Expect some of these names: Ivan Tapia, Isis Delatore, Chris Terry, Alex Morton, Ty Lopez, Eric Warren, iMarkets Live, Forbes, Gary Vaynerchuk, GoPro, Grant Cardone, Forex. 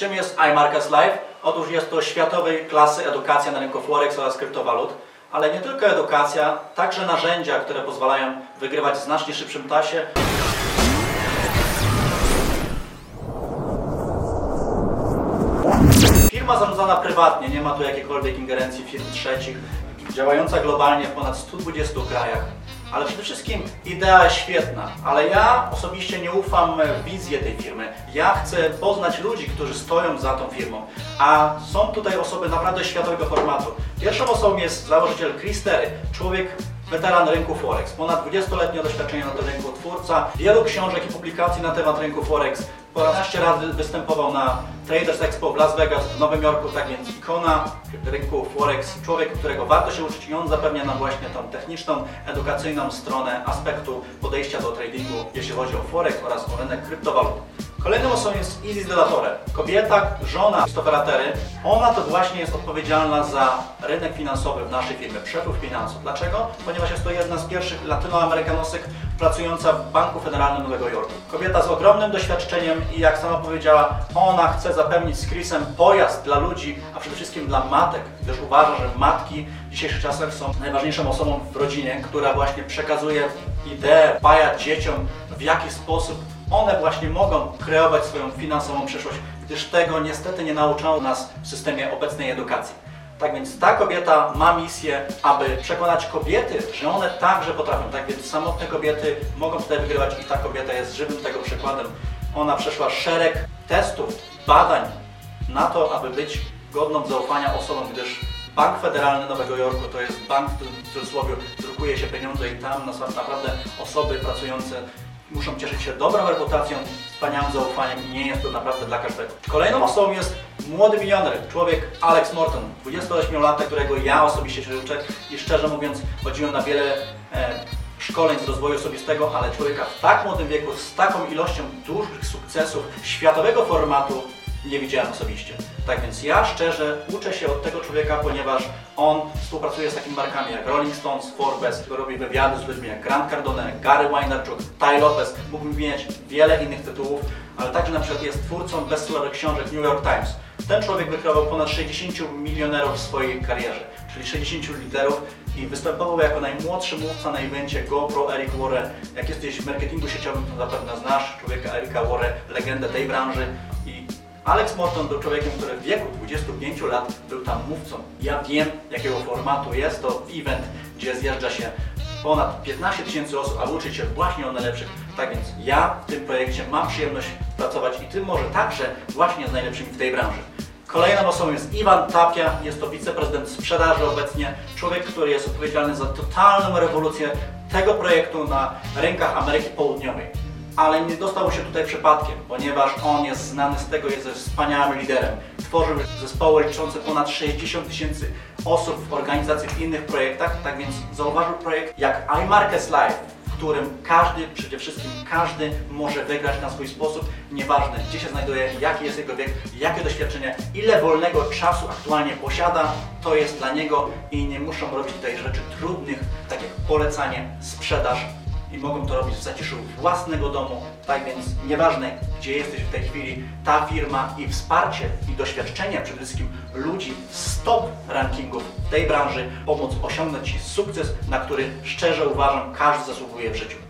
Czym jest iMarkets Live? Otóż jest to światowej klasy edukacja na rynku Forex oraz kryptowalut, ale nie tylko edukacja, także narzędzia, które pozwalają wygrywać w znacznie szybszym czasie. Firma zarządzana prywatnie, nie ma tu jakiejkolwiek ingerencji firm trzecich, działająca globalnie w ponad 120 krajach. Ale przede wszystkim idea jest świetna, ale ja osobiście nie ufam wizji tej firmy. Ja chcę poznać ludzi, którzy stoją za tą firmą, a są tutaj osoby naprawdę światowego formatu. Pierwszą osobą jest założyciel Chris Terry, człowiek weteran rynku Forex, ponad 20-letnie doświadczenie na tym rynku, twórca wielu książek i publikacji na temat rynku Forex. 12 razy występował na Traders Expo w Las Vegas, w Nowym Jorku, tak więc ikona rynku Forex, człowiek, którego warto się uczyć i on zapewnia nam właśnie tą techniczną, edukacyjną stronę aspektu podejścia do tradingu, jeśli chodzi o Forex oraz o rynek kryptowalut. Kolejną osobą jest Isis Delatore, kobieta, żona Christophera Terry. Ona to właśnie jest odpowiedzialna za rynek finansowy w naszej firmie, przepływ finansów. Dlaczego? Ponieważ jest to jedna z pierwszych latynoamerykanosek pracująca w Banku Federalnym Nowego Jorku. Kobieta z ogromnym doświadczeniem i jak sama powiedziała, ona chce zapewnić z Chrisem pojazd dla ludzi, a przede wszystkim dla matek, gdyż uważa, że matki w dzisiejszych czasach są najważniejszą osobą w rodzinie, która właśnie przekazuje ideę, baja dzieciom, w jaki sposób one właśnie mogą kreować swoją finansową przyszłość, gdyż tego niestety nie nauczono nas w systemie obecnej edukacji. Tak więc ta kobieta ma misję, aby przekonać kobiety, że one także potrafią. Tak więc samotne kobiety mogą tutaj wygrywać i ta kobieta jest żywym tego przykładem. Ona przeszła szereg testów, badań na to, aby być godną zaufania osobą, gdyż Bank Federalny Nowego Jorku to jest bank, w cudzysłowie drukuje się pieniądze i tam naprawdę osoby pracujące muszą cieszyć się dobrą reputacją, wspaniałym zaufaniem i nie jest to naprawdę dla każdego. Kolejną osobą jest młody milioner, człowiek Alex Morton, 28-latek, którego ja osobiście się uczę i szczerze mówiąc chodziłem na wiele szkoleń z rozwoju osobistego, ale człowieka w tak młodym wieku, z taką ilością dużych sukcesów światowego formatu nie widziałem osobiście. Tak więc ja szczerze uczę się od tego człowieka, ponieważ on współpracuje z takimi markami jak Rolling Stones, Forbes, który robi wywiady z ludźmi jak Grant Cardone, Gary Vaynerchuk, Ty Lopez, mógłbym wymieniać wiele innych tytułów, ale także na przykład jest twórcą bestsellerowych książek New York Times. Ten człowiek wykreował ponad 60 milionerów w swojej karierze, czyli 60 liderów i występował jako najmłodszy mówca na evencie GoPro Eric Warren. Jak jesteś w marketingu sieciowym, to zapewne znasz człowieka Erika Warren, legendę tej branży. Alex Morton był człowiekiem, który w wieku 25 lat był tam mówcą. Ja wiem, jakiego formatu jest to event, gdzie zjeżdża się ponad 15 000 osób, a uczy się właśnie o najlepszych. Tak więc ja w tym projekcie mam przyjemność pracować i tym może także właśnie z najlepszymi w tej branży. Kolejną osobą jest Ivan Tapia, jest to wiceprezydent sprzedaży obecnie, człowiek, który jest odpowiedzialny za totalną rewolucję tego projektu na rynkach Ameryki Południowej. Ale nie dostał się tutaj przypadkiem, ponieważ on jest znany z tego, jest wspaniałym liderem. Tworzył zespoły liczące ponad 60 000 osób w organizacji w innych projektach, tak więc zauważył projekt jak iMarkets Live, w którym każdy, przede wszystkim każdy może wygrać na swój sposób, nieważne gdzie się znajduje, jaki jest jego wiek, jakie doświadczenie, ile wolnego czasu aktualnie posiada, to jest dla niego i nie muszą robić tutaj rzeczy trudnych, tak jak polecanie, sprzedaż, i mogą to robić w zaciszu własnego domu, tak więc nieważne gdzie jesteś w tej chwili, ta firma i wsparcie i doświadczenie przede wszystkim ludzi z top rankingów tej branży pomóc osiągnąć sukces, na który szczerze uważam każdy zasługuje w życiu.